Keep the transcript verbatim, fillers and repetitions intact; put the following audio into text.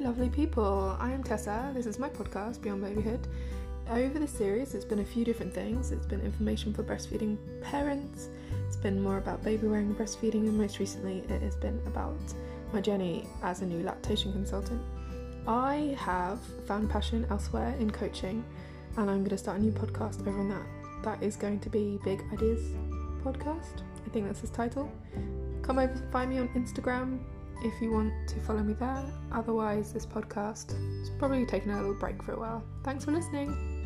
lovely people, I am Tessa. This is my podcast, Beyond Babyhood. Over this series, it's been a few different things. It's been information for breastfeeding parents, it's been more about baby wearing and breastfeeding, and most recently it has been about my journey as a new lactation consultant. I have found passion elsewhere in coaching, and I'm going to start a new podcast over on that. That is going to be Big Ideas Podcast. I think that's his title. Come over, find me on Instagram if you want to follow me there. Otherwise, this podcast is probably taking a little break for a while. Thanks for listening.